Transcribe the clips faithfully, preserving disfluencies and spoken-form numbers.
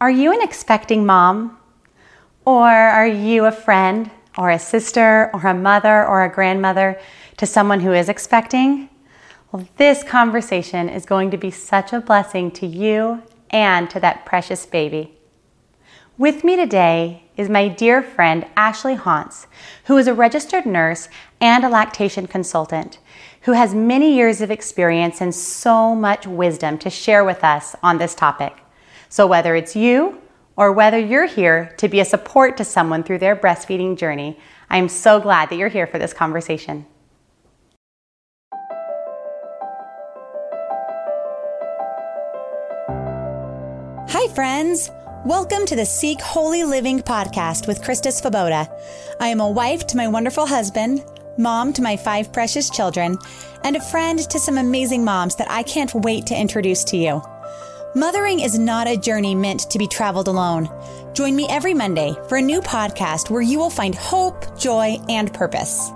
Are you an expecting mom? Or are you a friend or a sister or a mother or a grandmother to someone who is expecting? Well, this conversation is going to be such a blessing to you and to that precious baby. With me today is my dear friend Ashley Haunts, who is a registered nurse and a lactation consultant, who has many years of experience and so much wisdom to share with us on this topic. So whether it's you or whether you're here to be a support to someone through their breastfeeding journey, I am so glad that you're here for this conversation. Hi friends! Welcome to the Seek Holy Living podcast with Christus Fiboda. I am a wife to my wonderful husband, mom to my five precious children, and a friend to some amazing moms that I can't wait to introduce to you. Mothering is not a journey meant to be traveled alone. Join me every Monday for a new podcast where you will find hope, joy, and purpose.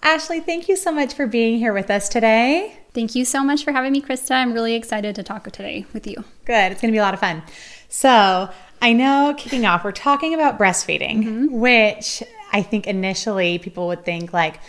Ashley, thank you so much for being here with us today. Thank you so much for having me, Krista. I'm really excited to talk today with you. Good. It's going to be a lot of fun. So I know kicking off, we're talking about breastfeeding, mm-hmm. which I think initially people would think like,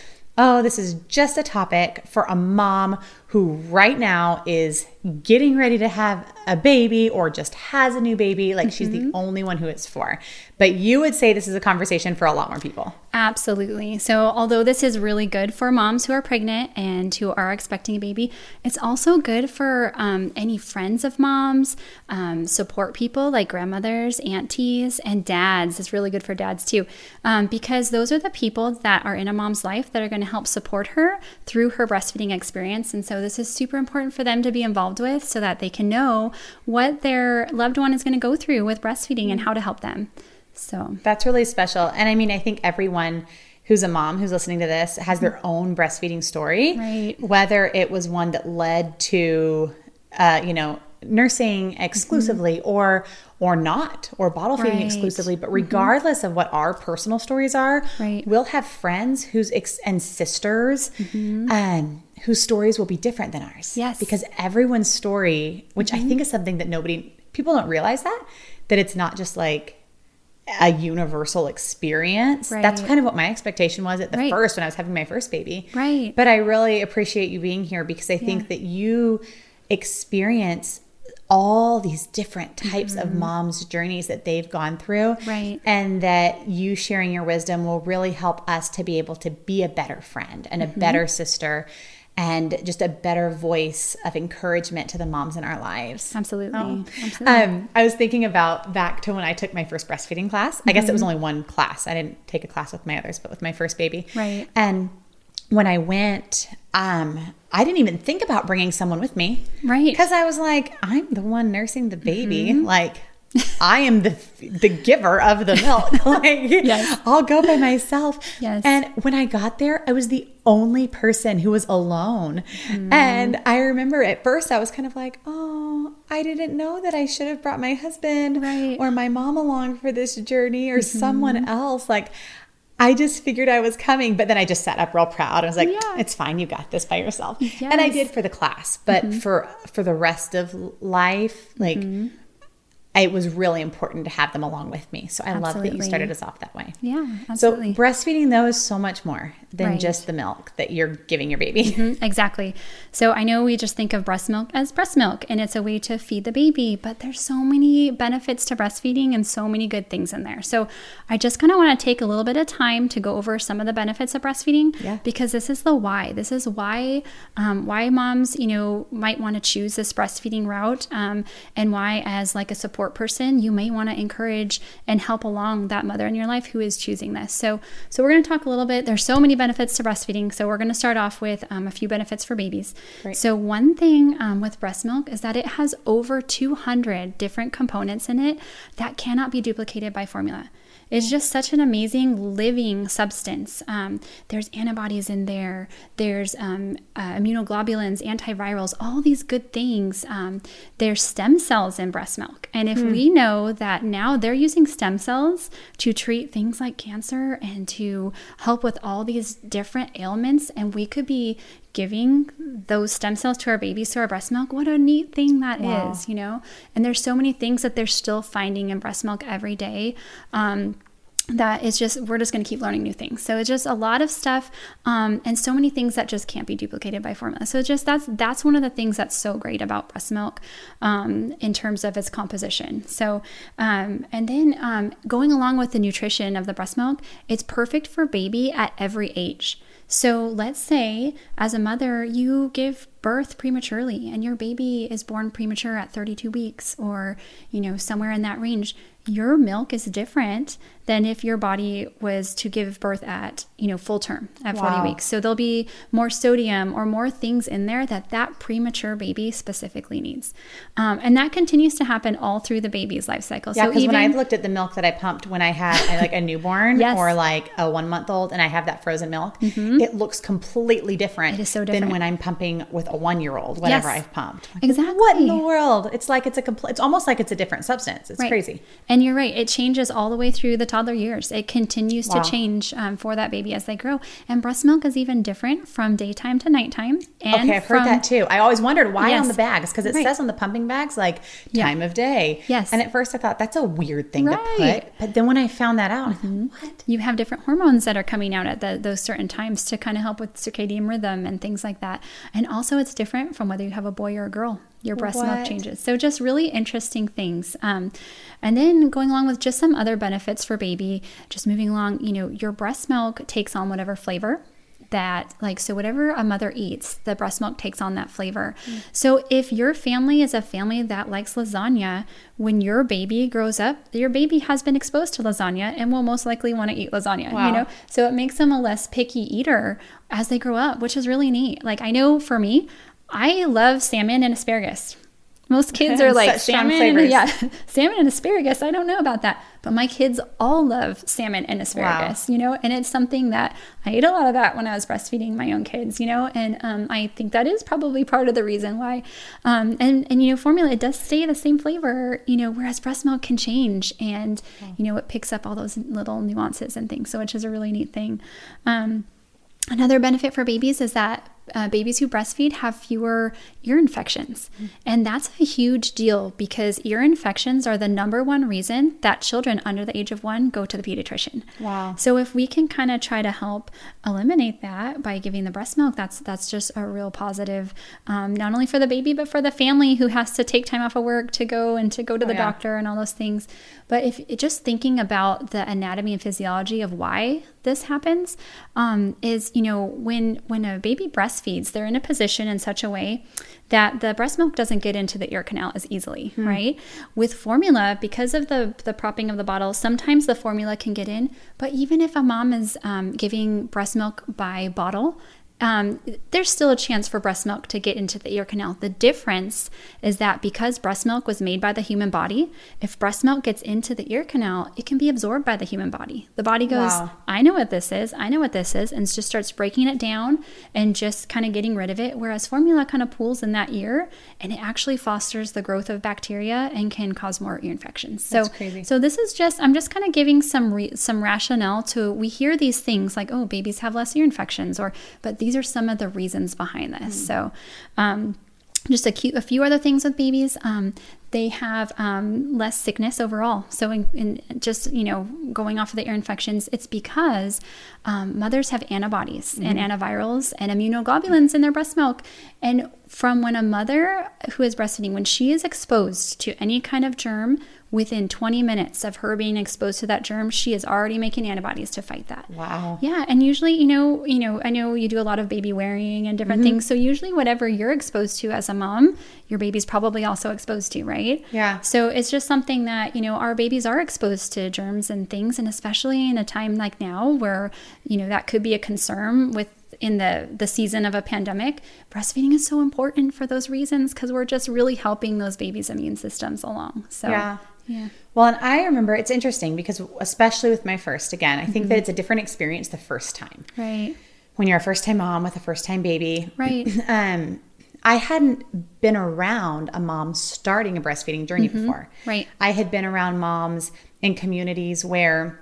oh, this is just a topic for a mom who right now is getting ready to have a baby or just has a new baby. Like mm-hmm. she's the only one who it's for. But you would say this is a conversation for a lot more people. Absolutely. So although this is really good for moms who are pregnant and who are expecting a baby, it's also good for um, any friends of moms, um, support people like grandmothers, aunties, and dads. It's really good for dads too, um, because those are the people that are in a mom's life that are going to help support her through her breastfeeding experience. And so this is super important for them to be involved with so that they can know what their loved one is going to go through with breastfeeding and how to help them. So that's really special. And I mean, I think everyone who's a mom who's listening to this has their own breastfeeding story, right? Whether it was one that led to, uh, you know, nursing exclusively mm-hmm. or or not, or bottle right. feeding exclusively. But regardless mm-hmm. of what our personal stories are, right. we'll have friends who's ex- and sisters mm-hmm. um, whose stories will be different than ours. Yes. Because everyone's story, which mm-hmm. I think is something that nobody, people don't realize that, that it's not just like a universal experience. Right. That's kind of what my expectation was at the right. first when I was having my first baby. Right. But I really appreciate you being here because I think yeah. that you experience all these different types mm-hmm. of moms' journeys that they've gone through. Right. And that you sharing your wisdom will really help us to be able to be a better friend and mm-hmm. a better sister and just a better voice of encouragement to the moms in our lives. Absolutely. Oh. Absolutely. Um, I was thinking about back to when I took my first breastfeeding class. Mm-hmm. I guess it was only one class. I didn't take a class with my others, but with my first baby. Right. And when I went, um, I didn't even think about bringing someone with me. Right. Because I was like, I'm the one nursing the baby. Mm-hmm. Like, I am the the giver of the milk. Like, yes. I'll go by myself. Yes. And when I got there, I was the only person who was alone. Mm. And I remember at first I was kind of like, oh, I didn't know that I should have brought my husband right. or my mom along for this journey or mm-hmm. someone else. Like, I just figured I was coming, but then I just sat up real proud. I was like, yeah. it's fine. You got this by yourself. Yes. And I did for the class, but mm-hmm. for, for the rest of life, like mm-hmm. it was really important to have them along with me. So I absolutely. Love that you started us off that way. Yeah, absolutely. So breastfeeding though is so much more than right. just the milk that you're giving your baby. Mm-hmm, exactly. So I know we just think of breast milk as breast milk and it's a way to feed the baby, but there's so many benefits to breastfeeding and so many good things in there. So I just kind of want to take a little bit of time to go over some of the benefits of breastfeeding yeah. because this is the why. This is why um, why moms, you know, might want to choose this breastfeeding route um, and why as like a support person you may want to encourage and help along that mother in your life who is choosing this. So so we're going to talk a little bit. There's so many benefits to breastfeeding. So we're going to start off with um, a few benefits for babies. Right. So one thing um, with breast milk is that it has over two hundred different components in it that cannot be duplicated by formula. It's just such an amazing living substance. Um, there's antibodies in there. There's um, uh, immunoglobulins, antivirals, all these good things. Um, there's stem cells in breast milk. And if mm. we know that now they're using stem cells to treat things like cancer and to help with all these different ailments, and we could be giving those stem cells to our babies through our breast milk, what a neat thing that wow. is, you know? And there's so many things that they're still finding in breast milk every day. Um, that it's just, we're just going to keep learning new things. So it's just a lot of stuff, um, and so many things that just can't be duplicated by formula. So just that's, that's one of the things that's so great about breast milk, um, in terms of its composition. So, um, and then, um, going along with the nutrition of the breast milk, it's perfect for baby at every age. So let's say as a mother, you give birth prematurely and your baby is born premature at thirty-two weeks or, you know, somewhere in that range. Your milk is different than if your body was to give birth at, you know, full term at wow. forty weeks. So there'll be more sodium or more things in there that that premature baby specifically needs. Um, and that continues to happen all through the baby's life cycle. Yeah, because so when I've looked at the milk that I pumped when I had like a newborn yes. or like a one month old and I have that frozen milk, mm-hmm. it looks completely different, it is so different than when I'm pumping with a one-year-old, whatever yes. I've pumped. Like, exactly. What in the world? It's like, it's a compl- it's almost like it's a different substance. It's right. crazy. And you're right. It changes all the way through the toddler years. It continues wow. to change um, for that baby as they grow. And breast milk is even different from daytime to nighttime. And okay, I've from, heard that too. I always wondered why yes. on the bags, because it right. says on the pumping bags, like yeah. time of day. Yes. And at first I thought that's a weird thing right. to put. But then when I found that out, mm-hmm. what? You have different hormones that are coming out at the, those certain times to kind of help with circadian rhythm and things like that. And also it's different from whether you have a boy or a girl. Your breast what? milk changes. So just really interesting things. Um, and then going along with just some other benefits for baby, just moving along, you know, your breast milk takes on whatever flavor that, like, so whatever a mother eats, the breast milk takes on that flavor. Mm. So if your family is a family that likes lasagna, when your baby grows up, your baby has been exposed to lasagna and will most likely want to eat lasagna, wow. you know? So it makes them a less picky eater as they grow up, which is really neat. Like, I know for me, I love salmon and asparagus. Most kids are like salmon and, yeah, salmon and asparagus. I don't know about that. But my kids all love salmon and asparagus, wow. you know, and it's something that I ate a lot of that when I was breastfeeding my own kids, you know, and um, I think that is probably part of the reason why. Um, and, and, you know, formula, it does stay the same flavor, you know, whereas breast milk can change and, okay. you know, it picks up all those little nuances and things. So which is a really neat thing. Um, another benefit for babies is that Uh, babies who breastfeed have fewer ear infections. Mm. And that's a huge deal because ear infections are the number one reason that children under the age of one go to the pediatrician. Wow. So if we can kind of try to help eliminate that by giving the breast milk, that's that's just a real positive, um, not only for the baby, but for the family who has to take time off of work to go and to go to oh, the yeah. doctor and all those things. But if just thinking about the anatomy and physiology of why this happens, um, is, you know, when when a baby breastfeeds, they're in a position in such a way that the breast milk doesn't get into the ear canal as easily, hmm. right? With formula, because of the, the propping of the bottle, sometimes the formula can get in. But even if a mom is um, giving breast milk by bottle, Um, there's still a chance for breast milk to get into the ear canal. The difference is that because breast milk was made by the human body, if breast milk gets into the ear canal, it can be absorbed by the human body. The body goes, wow. I know what this is. I know what this is. And just starts breaking it down and just kind of getting rid of it. Whereas formula kind of pools in that ear and it actually fosters the growth of bacteria and can cause more ear infections. So, That's crazy. So this is just, I'm just kind of giving some, re- some rationale to, we hear these things like, oh, babies have less ear infections, or, but these These are some of the reasons behind this. Mm. So, um, just a, cute, a few other things with babies. Um, they have um, less sickness overall. So, in, in just, you know, going off of the ear infections, it's because um, mothers have antibodies mm. and antivirals and immunoglobulins in their breast milk. And from when a mother who is breastfeeding, when she is exposed to any kind of germ, within twenty minutes of her being exposed to that germ, she is already making antibodies to fight that. Wow. Yeah. And usually, you know, you know, I know you do a lot of baby wearing and different mm-hmm. things. So usually whatever you're exposed to as a mom, your baby's probably also exposed to, right? Yeah. So it's just something that, you know, our babies are exposed to germs and things. And especially in a time like now where, you know, that could be a concern with, in the, the season of a pandemic, breastfeeding is so important for those reasons because we're just really helping those babies' immune systems along. So yeah. Yeah. Well, and I remember, it's interesting because especially with my first, again, I think mm-hmm. that it's a different experience the first time. Right. When you're a first-time mom with a first-time baby. Right. Um, I hadn't been around a mom starting a breastfeeding journey mm-hmm. before. Right. I had been around moms in communities where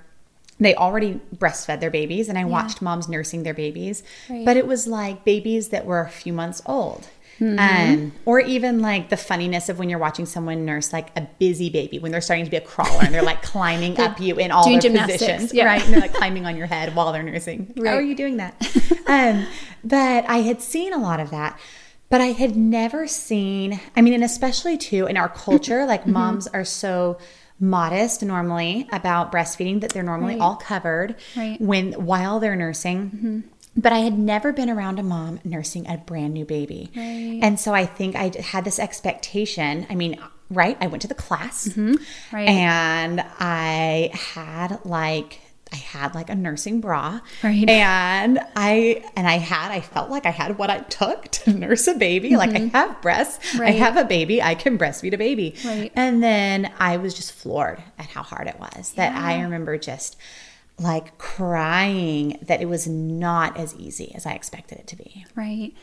they already breastfed their babies, and I yeah. watched moms nursing their babies. Right. But it was like babies that were a few months old. Mm-hmm. Um, or even like the funniness of when you're watching someone nurse like a busy baby when they're starting to be a crawler and they're like climbing they're up you in all their gymnastics. Positions, yeah. right? And they're like climbing on your head while they're nursing. Right. How are you doing that? um, but I had seen a lot of that. But I had never seen, I mean, and especially too in our culture, like mm-hmm. moms are so modest normally about breastfeeding that they're normally right. all covered right. when while they're nursing. Mm-hmm. But I had never been around a mom nursing a brand new baby. Right. And so I think I had this expectation. I mean, right, I went to the class mm-hmm. right. and I had like... I had like a nursing bra right. and I, and I had, I felt like I had what I took to nurse a baby. Mm-hmm. Like I have breasts, right. I have a baby, I can breastfeed a baby. Right. And then I was just floored at how hard it was yeah. that I remember just like crying that it was not as easy as I expected it to be. Right.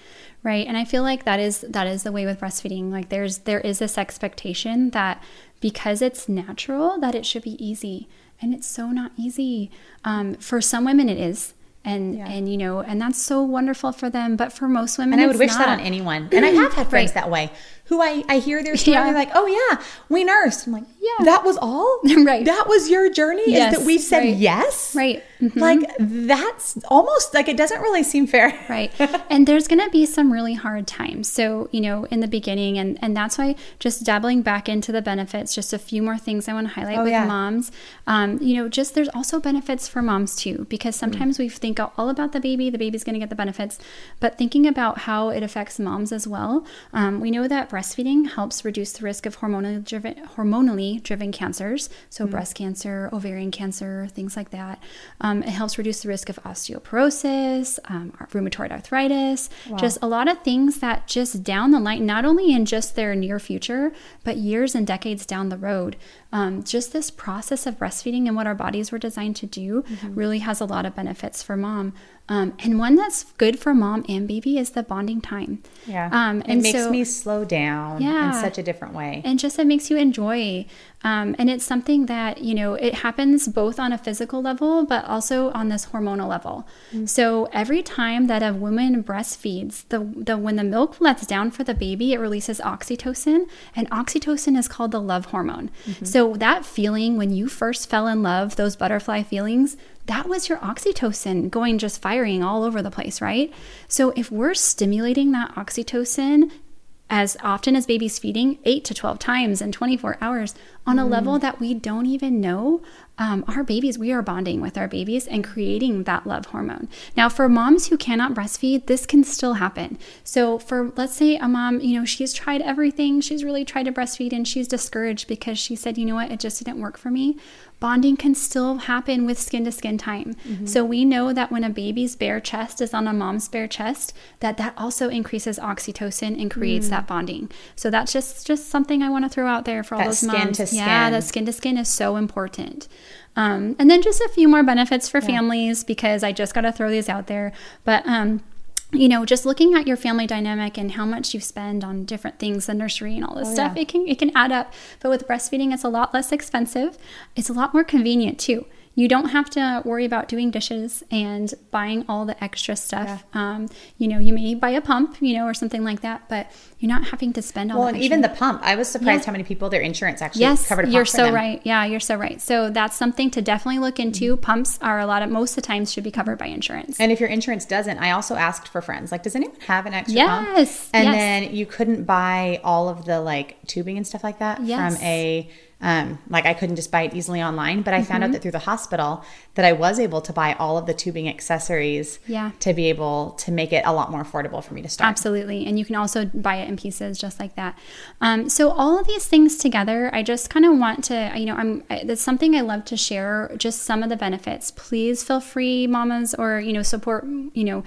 Right. And I feel like that is, that is the way with breastfeeding. Like there's, there is this expectation that because it's natural that it should be easy. And it's so not easy. Um, for some women it is. And, yeah. and, you know, and that's so wonderful for them. But for most women, and I would wish not. That on anyone. And I have had friends right. that way who I, I hear their story yeah. and they're like, oh yeah, we nursed. I'm like, yeah, that was all right. That was your journey. Yes. Is that we said right. yes. Right. Mm-hmm. Like that's almost like, it doesn't really seem fair. Right. And there's going to be some really hard times. So, you know, in the beginning, and, and that's why just dabbling back into the benefits, just a few more things I want to highlight oh, with yeah. moms. Um, you know, just, there's also benefits for moms too, because sometimes mm. we think all about the baby, the baby's going to get the benefits, but thinking about how it affects moms as well. Um, we know that breastfeeding helps reduce the risk of hormonally driven, hormonally driven cancers. So mm. breast cancer, ovarian cancer, things like that. Um, it helps reduce the risk of osteoporosis, um, rheumatoid arthritis, wow. just a lot of things that just down the line, not only in just their near future, but years and decades down the road. Um, just this process of breastfeeding and what our bodies were designed to do mm-hmm. really has a lot of benefits for mom. Um, and one that's good for mom and baby is the bonding time. Yeah. Um, and it makes so, me slow down yeah, in such a different way. And just it makes you enjoy. Um, and it's something that, you know, it happens both on a physical level, but also on this hormonal level. Mm-hmm. So every time that a woman breastfeeds, the, the when the milk lets down for the baby, it releases oxytocin. And oxytocin is called the love hormone. Mm-hmm. So that feeling when you first fell in love, those butterfly feelings, that was your oxytocin going just firing all over the place, right? So if we're stimulating that oxytocin as often as baby's feeding eight to twelve times in twenty-four hours on a mm. level that we don't even know, um, our babies, we are bonding with our babies and creating that love hormone. Now for moms who cannot breastfeed, this can still happen. So for, let's say a mom, you know, she's tried everything. She's really tried to breastfeed and she's discouraged because she said, you know what, it just didn't work for me. Bonding can still happen with skin to skin time. Mm-hmm. So we know that when a baby's bare chest is on a mom's bare chest, that that also increases oxytocin and creates mm. that bonding. So that's just, just something I want to throw out there for that all those moms. Skin to yeah, skin. That skin to skin is so important. Um, and then just a few more benefits for yeah. families, because I just got to throw these out there. But, um, you know, just looking at your family dynamic and how much you spend on different things, the nursery and all this oh, stuff, yeah. it can, it can add up. But with breastfeeding, it's a lot less expensive. It's a lot more convenient too. You don't have to worry about doing dishes and buying all the extra stuff. Yeah. Um, you know, you may buy a pump, you know, or something like that, but you're not having to spend all well, the Well, and even the pump. I was surprised yeah. how many people, their insurance actually yes, covered a pump Yes, you're so for them. Right. Yeah, you're so right. So that's something to definitely look into. Mm-hmm. Pumps are a lot of, most of the times should be covered by insurance. And if your insurance doesn't, I also asked for friends, like, does anyone have an extra yes, pump? Yes. And then you couldn't buy all of the like tubing and stuff like that yes. from a... Um, like I couldn't just buy it easily online, but I mm-hmm. found out that through the hospital that I was able to buy all of the tubing accessories yeah. to be able to make it a lot more affordable for me to start. Absolutely. And you can also buy it in pieces just like that. Um, so all of these things together, I just kind of want to, you know, I'm, I, that's something I love to share, just some of the benefits. Please feel free, mamas, or, you know, support, you know,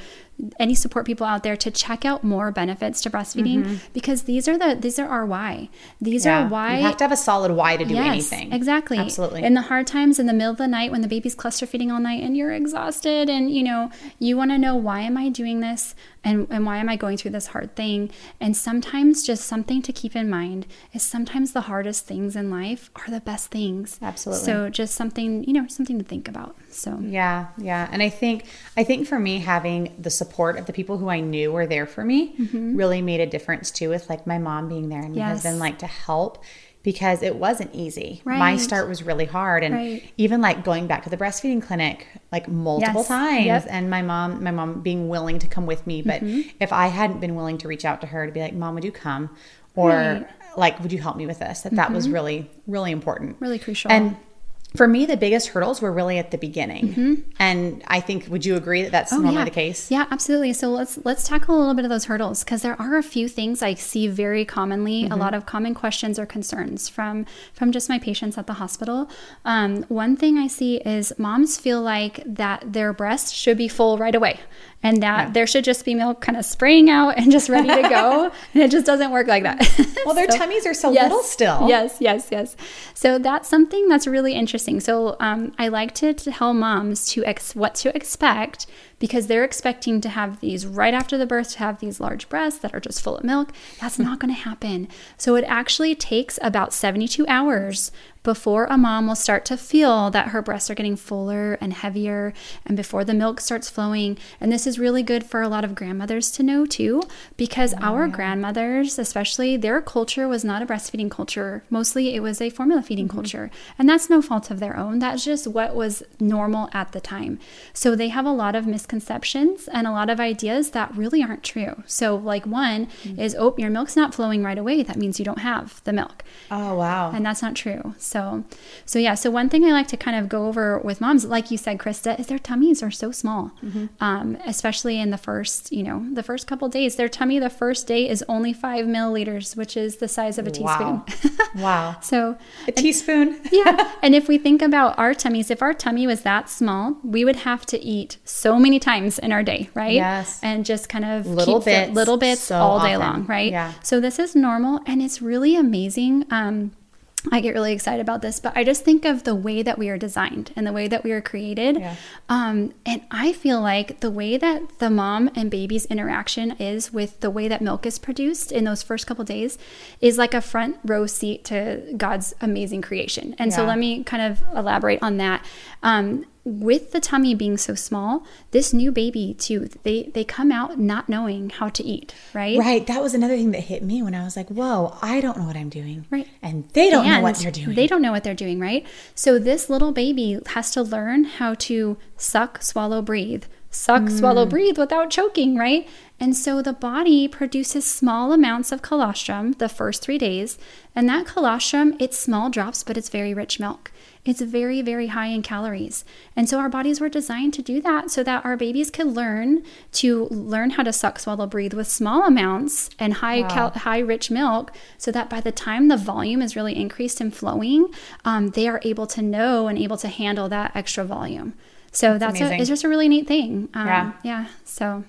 any support people out there to check out more benefits to breastfeeding, mm-hmm. because these are the these are our why. These yeah. are why. You have to have a solid why to do yes, anything. Exactly. Absolutely. In the hard times, in the middle of the night when the baby's cluster feeding all night and you're exhausted and, you know, you want to know, why am I doing this? And, and why am I going through this hard thing? And sometimes just something to keep in mind is sometimes the hardest things in life are the best things. Absolutely. So just something, you know, something to think about. So yeah, yeah. And I think I think for me, having the support of the people who I knew were there for me mm-hmm. really made a difference too, with like my mom being there and my yes. husband like to help, because it wasn't easy. Right. My start was really hard. And right. even like going back to the breastfeeding clinic like multiple yes. times yep. and my mom, my mom being willing to come with me. But mm-hmm. if I hadn't been willing to reach out to her to be like, Mom, would you come? Or right. like, would you help me with this? That mm-hmm. that was really, really important. Really crucial. And for me, the biggest hurdles were really at the beginning. Mm-hmm. And I think, would you agree that that's oh, normally yeah. the case? Yeah, absolutely. So let's let's tackle a little bit of those hurdles, because there are a few things I see very commonly, mm-hmm. a lot of common questions or concerns from, from just my patients at the hospital. Um, one thing I see is moms feel like that their breasts should be full right away, and that yeah. there should just be milk kind of spraying out and just ready to go. And it just doesn't work like that. Well, their so, tummies are so yes, little still. Yes, yes, yes. So that's something that's really interesting. So um, I like to tell moms to ex- what to expect, because they're expecting to have these right after the birth, to have these large breasts that are just full of milk. That's not going to happen. So it actually takes about seventy-two hours before a mom will start to feel that her breasts are getting fuller and heavier, and before the milk starts flowing. And this is really good for a lot of grandmothers to know too, because oh, our yeah. grandmothers, especially, their culture was not a breastfeeding culture. Mostly it was a formula feeding mm-hmm. culture. And that's no fault of their own. That's just what was normal at the time. So they have a lot of misconceptions. Conceptions and a lot of ideas that really aren't true. So like one mm-hmm. is, oh, your milk's not flowing right away, that means you don't have the milk. Oh, wow. And that's not true. So, so yeah. So one thing I like to kind of go over with moms, like you said, Krista, is their tummies are so small, mm-hmm. um, especially in the first, you know, the first couple of days. Their tummy the first day is only five milliliters, which is the size of a wow. teaspoon. Wow. So a and, teaspoon. Yeah. And if we think about our tummies, if our tummy was that small, we would have to eat so many times in our day, right? Yes. And just kind of little bits, little bits so all day often. long, right? Yeah. So this is normal, and it's really amazing. Um, I get really excited about this, but I just think of the way that we are designed and the way that we are created. Yeah. Um, and I feel like the way that the mom and baby's interaction is with the way that milk is produced in those first couple days is like a front row seat to God's amazing creation. And yeah. so let me kind of elaborate on that. Um, with the tummy being so small, this new baby too, they, they come out not knowing how to eat, right? Right. That was another thing that hit me when I was like, whoa, I don't know what I'm doing. Right. And they don't and know what they're doing. They don't know what they're doing, right? So this little baby has to learn how to suck, swallow, breathe. Suck, mm. swallow, breathe without choking, right? And so the body produces small amounts of colostrum the first three days. And that colostrum, it's small drops, but it's very rich milk. It's very, very high in calories. And so our bodies were designed to do that so that our babies could learn to learn how to suck, swallow, breathe with small amounts and high, wow. cal- high rich milk, so that by the time the volume is really increased and flowing, um, they are able to know and able to handle that extra volume. So that's, that's a, it's just a really neat thing. Um, yeah. Yeah. So...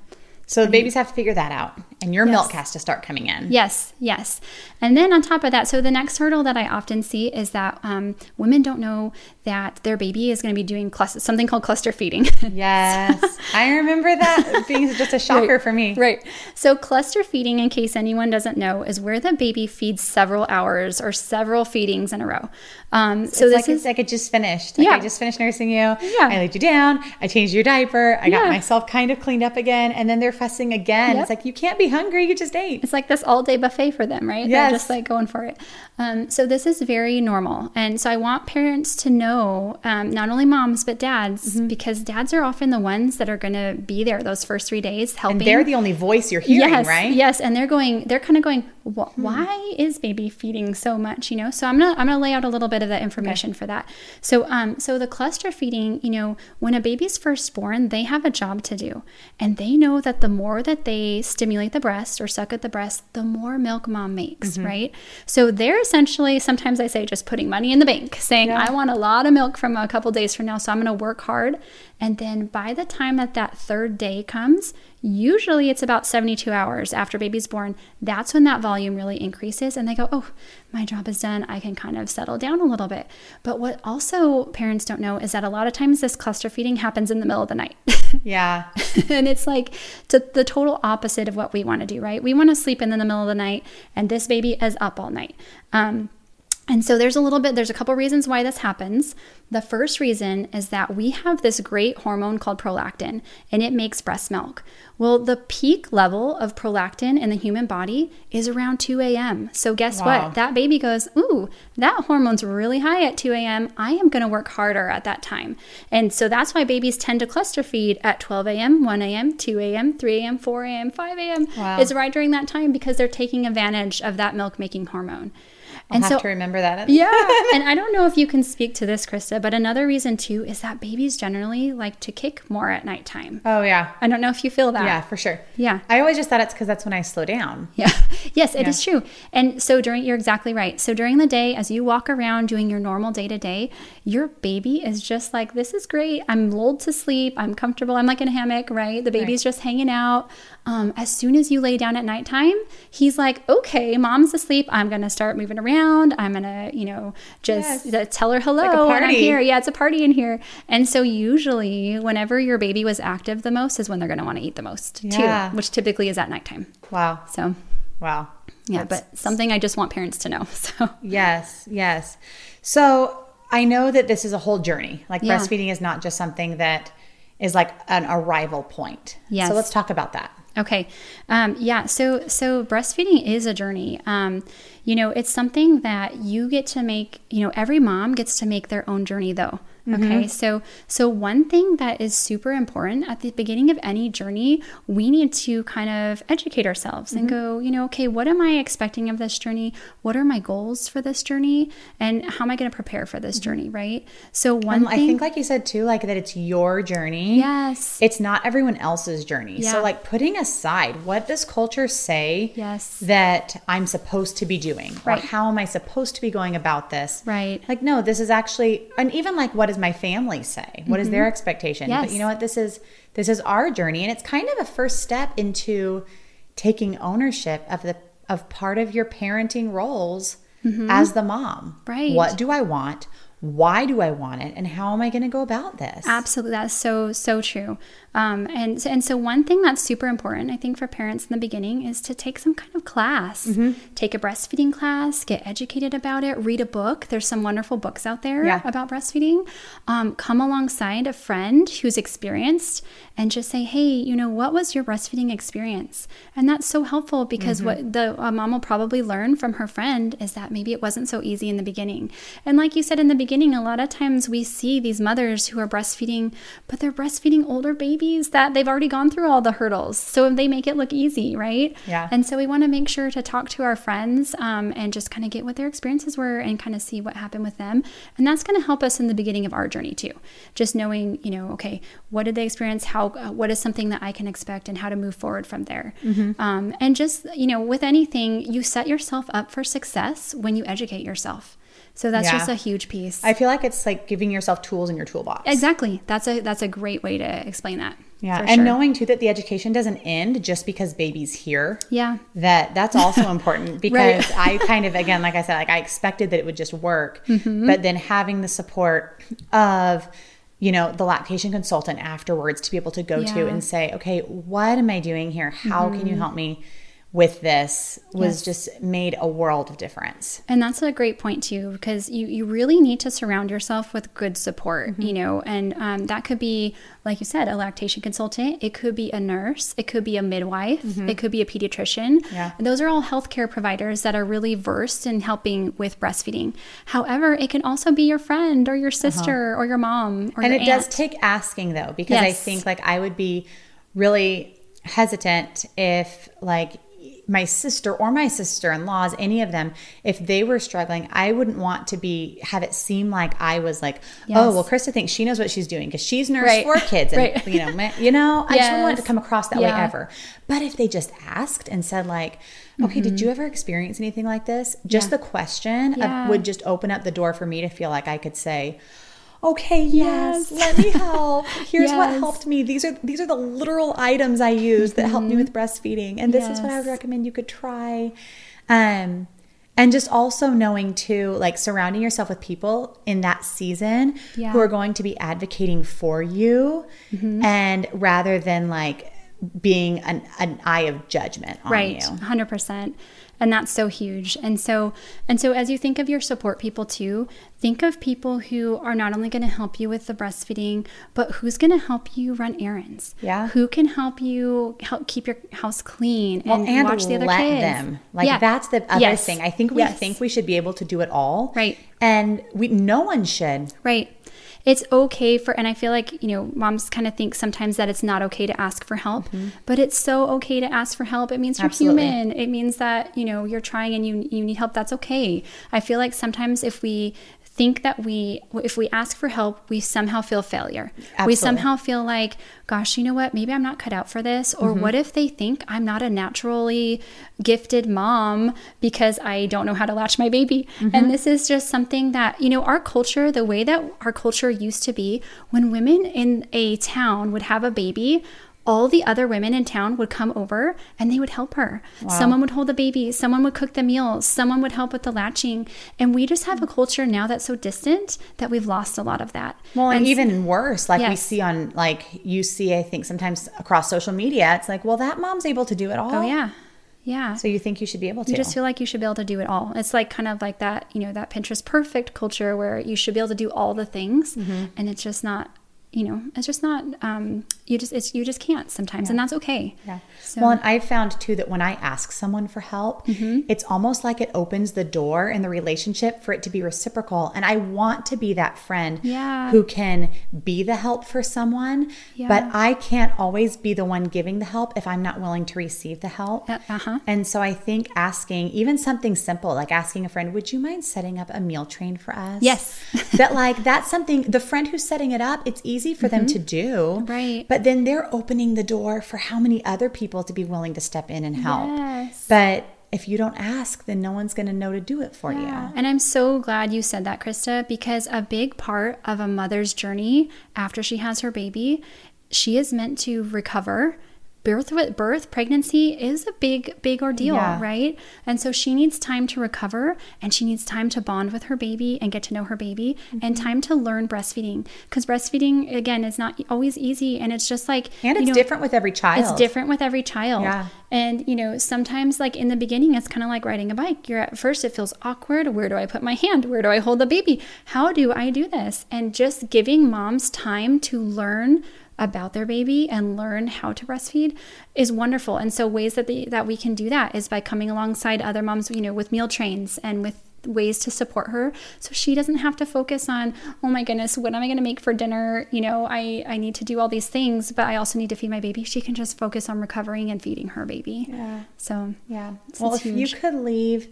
So the babies have to figure that out, and your yes. milk has to start coming in. Yes, yes. And then on top of that, so the next hurdle that I often see is that um, women don't know that their baby is going to be doing cluster, something called cluster feeding. Yes. I remember that being just a shocker right. for me. Right. So cluster feeding, in case anyone doesn't know, is where the baby feeds several hours or several feedings in a row. Um, so, so it's this like, is, it's like it just finished. Like yeah. I just finished nursing you. Yeah. I laid you down. I changed your diaper. I yeah. got myself kind of cleaned up again. And then they're fussing again. Yep. It's like, you can't be hungry, you just ate. It's like this all day buffet for them, right? Yes. They're just like going for it. Um, so this is very normal. And so I want parents to know, um, not only moms, but dads, mm-hmm. because dads are often the ones that are going to be there those first three days helping. And they're the only voice you're hearing, yes, right? Yes. And they're going, they're kind of going, why hmm. is baby feeding so much? You know, so I'm going to, I'm going to lay out a little bit of that information okay. for that. So, um, so the cluster feeding, you know, when a baby's first born, they have a job to do, and they know that the The more that they stimulate the breast or suck at the breast, the more milk mom makes, mm-hmm. right? So they're essentially, sometimes I say, just putting money in the bank, saying, yeah. I want a lot of milk from a couple days from now, so I'm going to work hard. And then by the time that that third day comes, Usually it's about seventy-two hours after baby's born. That's when that volume really increases and they go, oh, my job is done. I can kind of settle down a little bit. But what also parents don't know is that a lot of times this cluster feeding happens in the middle of the night. Yeah. And it's like to the total opposite of what we want to do, right? We want to sleep in the middle of the night and this baby is up all night. Um, And so there's a little bit, there's a couple reasons why this happens. The first reason is that we have this great hormone called prolactin, and it makes breast milk. Well, the peak level of prolactin in the human body is around two a.m. So guess wow. what? That baby goes, ooh, that hormone's really high at two a.m. I am going to work harder at that time. And so that's why babies tend to cluster feed at twelve a.m., one a.m., two a.m., three a.m., four a.m., five a.m. Wow. It's right during that time because they're taking advantage of that milk-making hormone. I'll and have so, to remember that. Yeah. And I don't know if you can speak to this, Krista, but another reason too is that babies generally like to kick more at nighttime. Oh, yeah. I don't know if you feel that. Yeah, for sure. Yeah. I always just thought it's because that's when I slow down. Yeah. Yes, it yeah. is true. And so during, you're exactly right. So during the day, as you walk around doing your normal day to day, your baby is just like, this is great. I'm lulled to sleep. I'm comfortable. I'm like in a hammock, right? The baby's right. just hanging out. Um, as soon as you lay down at nighttime, he's like, okay, mom's asleep. I'm going to start moving around. I'm going to, you know, just yes. tell her hello. Like a party. I'm here. Yeah, it's a party in here. And so usually whenever your baby was active the most is when they're going to want to eat the most yeah. too, which typically is at nighttime. Wow. So. Wow. Yeah, that's, but something I just want parents to know. So. Yes, yes. So I know that this is a whole journey. Like yeah. breastfeeding is not just something that is like an arrival point. Yes. So let's talk about that. Okay. Um, yeah. So, so breastfeeding is a journey. Um, you know, it's something that you get to make, you know, every mom gets to make their own journey though. Okay. Mm-hmm. So, so one thing that is super important at the beginning of any journey, we need to kind of educate ourselves mm-hmm. and go, you know, okay, what am I expecting of this journey? What are my goals for this journey? And how am I going to prepare for this mm-hmm. journey? Right. So one um, thing, I think like you said too, like that it's your journey. Yes. It's not everyone else's journey. Yeah. So like putting aside what does culture say yes. that I'm supposed to be doing right. or how am I supposed to be going about this? Right. Like, no, this is actually, and even like what is my family say? What mm-hmm. is their expectation? Yes. But you know what? This is this is our journey, and it's kind of a first step into taking ownership of the of part of your parenting roles mm-hmm. as the mom. Right. What do I want? Why do I want it? And how am I going to go about this? Absolutely. That's so, so true. Um, and, and so one thing that's super important, I think, for parents in the beginning is to take some kind of class, mm-hmm. take a breastfeeding class, get educated about it, read a book. There's some wonderful books out there yeah. about breastfeeding. Um, come alongside a friend who's experienced and just say, hey, you know, what was your breastfeeding experience? And that's so helpful because mm-hmm. what the uh, mom will probably learn from her friend is that maybe it wasn't so easy in the beginning. And like you said in the beginning, Beginning, a lot of times we see these mothers who are breastfeeding, but they're breastfeeding older babies that they've already gone through all the hurdles. So they make it look easy, right? Yeah. And so we want to make sure to talk to our friends um, and just kind of get what their experiences were and kind of see what happened with them. And that's going to help us in the beginning of our journey too. Just knowing, you know, okay, what did they experience? How? Uh, what is something that I can expect and how to move forward from there? Mm-hmm. Um, and just, you know, with anything, you set yourself up for success when you educate yourself. So that's yeah. just a huge piece. I feel like it's like giving yourself tools in your toolbox. Exactly. That's a that's a great way to explain that. Yeah. And sure. knowing too that the education doesn't end just because baby's here. Yeah. That that's also important because right. I kind of, again, like I said, like I expected that it would just work, mm-hmm. but then having the support of, you know, the lactation consultant afterwards to be able to go yeah. to and say, okay, what am I doing here? How mm-hmm. can you help me with this was yes. just made a world of difference. And that's a great point too, because you, you really need to surround yourself with good support, mm-hmm. you know, and um, that could be, like you said, a lactation consultant. It could be a nurse. It could be a midwife. Mm-hmm. It could be a pediatrician. Yeah. And those are all healthcare providers that are really versed in helping with breastfeeding. However, it can also be your friend or your sister uh-huh. or your mom or and your aunt. And it does take asking though, because yes. I think like I would be really hesitant if like, my sister or my sister-in-laws, any of them, if they were struggling, I wouldn't want to be, have it seem like I was like, yes. oh, well, Krista thinks she knows what she's doing because she's nursed right. four kids. And right. you know, my, you know, yes. I just don't want it to come across that yeah. way ever. But if they just asked and said like, okay, mm-hmm. did you ever experience anything like this? Just yeah. the question yeah. of, would just open up the door for me to feel like I could say, okay, yes, yes. let me help. Here's yes. what helped me. These are these are the literal items I used that mm-hmm. helped me with breastfeeding. And this yes. is what I would recommend you could try. Um, and just also knowing too, like surrounding yourself with people in that season yeah. who are going to be advocating for you mm-hmm. and rather than like being an, an eye of judgment on right. you. Right, one hundred percent. And that's so huge. And so, and so as you think of your support people too, think of people who are not only going to help you with the breastfeeding, but who's going to help you run errands. Yeah. Who can help you help keep your house clean and, well, and watch the other let kids. Them. Like yeah. that's the other yes. thing. I think we yes. think we should be able to do it all. Right. And we, no one should. Right. It's okay for, and I feel like, you know, moms kind of think sometimes that it's not okay to ask for help, mm-hmm. but it's so okay to ask for help. It means you're Absolutely. human. It means that, you know, you're trying and you you need help. That's okay. I feel like sometimes if we think that we, if we ask for help, we somehow feel failure. Absolutely. We somehow feel like, gosh, you know what, maybe I'm not cut out for this. Or mm-hmm. what if they think I'm not a naturally gifted mom because I don't know how to latch my baby. Mm-hmm. And this is just something that, you know, our culture, the way that our culture used to be, when women in a town would have a baby, all the other women in town would come over and they would help her. Wow. Someone would hold the baby. Someone would cook the meals. Someone would help with the latching. And we just have a culture now that's so distant that we've lost a lot of that. Well, and, and even worse, like yes. we see on, like you see, I think sometimes across social media, it's like, well, that mom's able to do it all. Oh, yeah. Yeah. So you think you should be able to. You just feel like you should be able to do it all. It's like kind of like that, you know, that Pinterest perfect culture where you should be able to do all the things. Mm-hmm. And it's just not. You know, it's just not, um, you just, it's, you just can't sometimes yeah. and that's okay. Yeah. So. Well, and I found too, that when I ask someone for help, mm-hmm. it's almost like it opens the door in the relationship for it to be reciprocal. And I want to be that friend yeah. who can be the help for someone, yeah. but I can't always be the one giving the help if I'm not willing to receive the help. Uh-huh. And so I think asking even something simple, like asking a friend, would you mind setting up a meal train for us? Yes. that like, that's something, the friend who's setting it up, it's easy. easy for mm-hmm. them to do. Right. But then they're opening the door for how many other people to be willing to step in and help. Yes. But if you don't ask, then no one's going to know to do it for yeah. you. And I'm so glad you said that, Krista, because a big part of a mother's journey after she has her baby, she is meant to recover. Birth with birth, pregnancy is a big, big ordeal, yeah. right? And so she needs time to recover and she needs time to bond with her baby and get to know her baby mm-hmm. and time to learn breastfeeding. Because breastfeeding, again, is not always easy and it's just like... And it's you know, different with every child. It's different with every child. Yeah. And, you know, sometimes like in the beginning, it's kind of like riding a bike. You're at first, it feels awkward. Where do I put my hand? Where do I hold the baby? How do I do this? And just giving moms time to learn about their baby and learn how to breastfeed is wonderful. And so ways that they, that we can do that is by coming alongside other moms, you know, with meal trains and with ways to support her so she doesn't have to focus on, oh my goodness, what am I going to make for dinner? You know, I, I need to do all these things, but I also need to feed my baby. She can just focus on recovering and feeding her baby. Yeah. So, yeah. Well, if huge. you could leave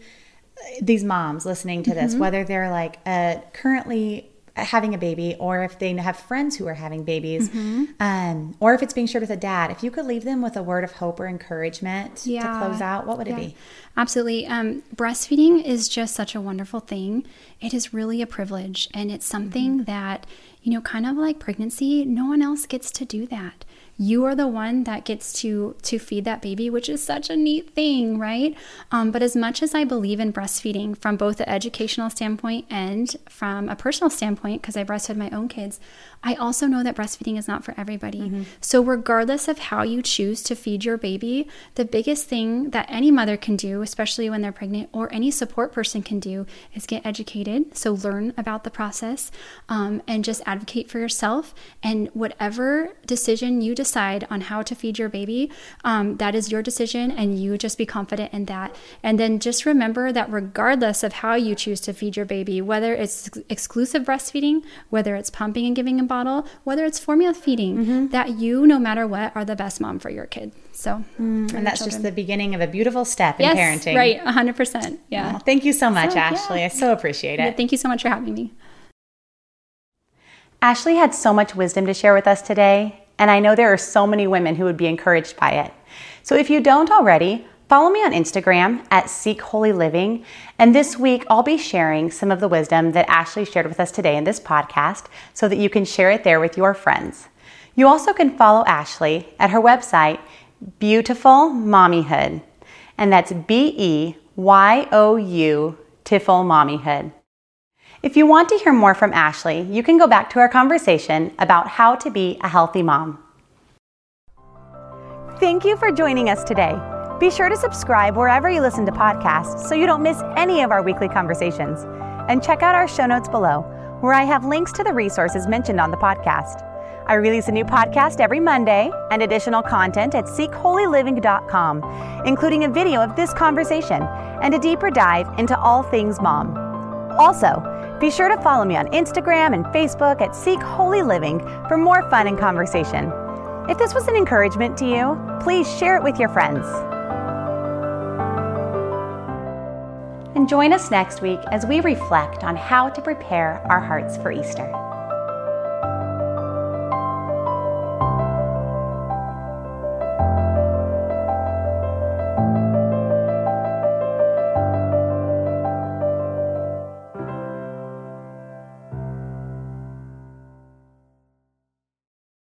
these moms listening to this, mm-hmm. whether they're like uh, currently having a baby or if they have friends who are having babies mm-hmm. um, or if it's being shared with a dad, if you could leave them with a word of hope or encouragement yeah. to close out, what would yeah. it be? Absolutely. Um, breastfeeding is just such a wonderful thing. It is really a privilege and it's something mm-hmm. that, you know, kind of like pregnancy, no one else gets to do that. You are the one that gets to to feed that baby, which is such a neat thing, right? Um, but as much as I believe in breastfeeding from both the educational standpoint and from a personal standpoint, because I breastfed my own kids, I also know that breastfeeding is not for everybody. Mm-hmm. So regardless of how you choose to feed your baby, the biggest thing that any mother can do, especially when they're pregnant, or any support person can do, is get educated. So learn about the process um, and just advocate for yourself. And whatever decision you decide, decide on how to feed your baby, um, that is your decision and you just be confident in that. And then just remember that regardless of how you choose to feed your baby, whether it's exclusive breastfeeding, whether it's pumping and giving a bottle, whether it's formula feeding, mm-hmm. that you, no matter what, are the best mom for your kid. So, mm, and that's children. just the beginning of a beautiful step in yes, parenting. Yes, right, one hundred percent. Yeah. Well, thank you so much, so, Ashley. Yeah. I so appreciate it. Yeah, thank you so much for having me. Ashley had so much wisdom to share with us today. And I know there are so many women who would be encouraged by it. So if you don't already, Follow me on Instagram at Seek Holy Living, and this week I'll be sharing some of the wisdom that Ashley shared with us today in this podcast so that you can share it there with your friends. You also can follow Ashley at her website, Beautiful Mommyhood, and that's B E Y O U, Tiful Mommyhood. If you want to hear more from Ashley, you can go back to our conversation about how to be a healthy mom. Thank you for joining us today. Be sure to subscribe wherever you listen to podcasts so you don't miss any of our weekly conversations. And check out our show notes below, where I have links to the resources mentioned on the podcast. I release a new podcast every Monday and additional content at seek holy living dot com, including a video of this conversation and a deeper dive into all things mom. Also, be sure to follow me on Instagram and Facebook at Seek Holy Living for more fun and conversation. If this was an encouragement to you, please share it with your friends. And join us next week as we reflect on how to prepare our hearts for Easter.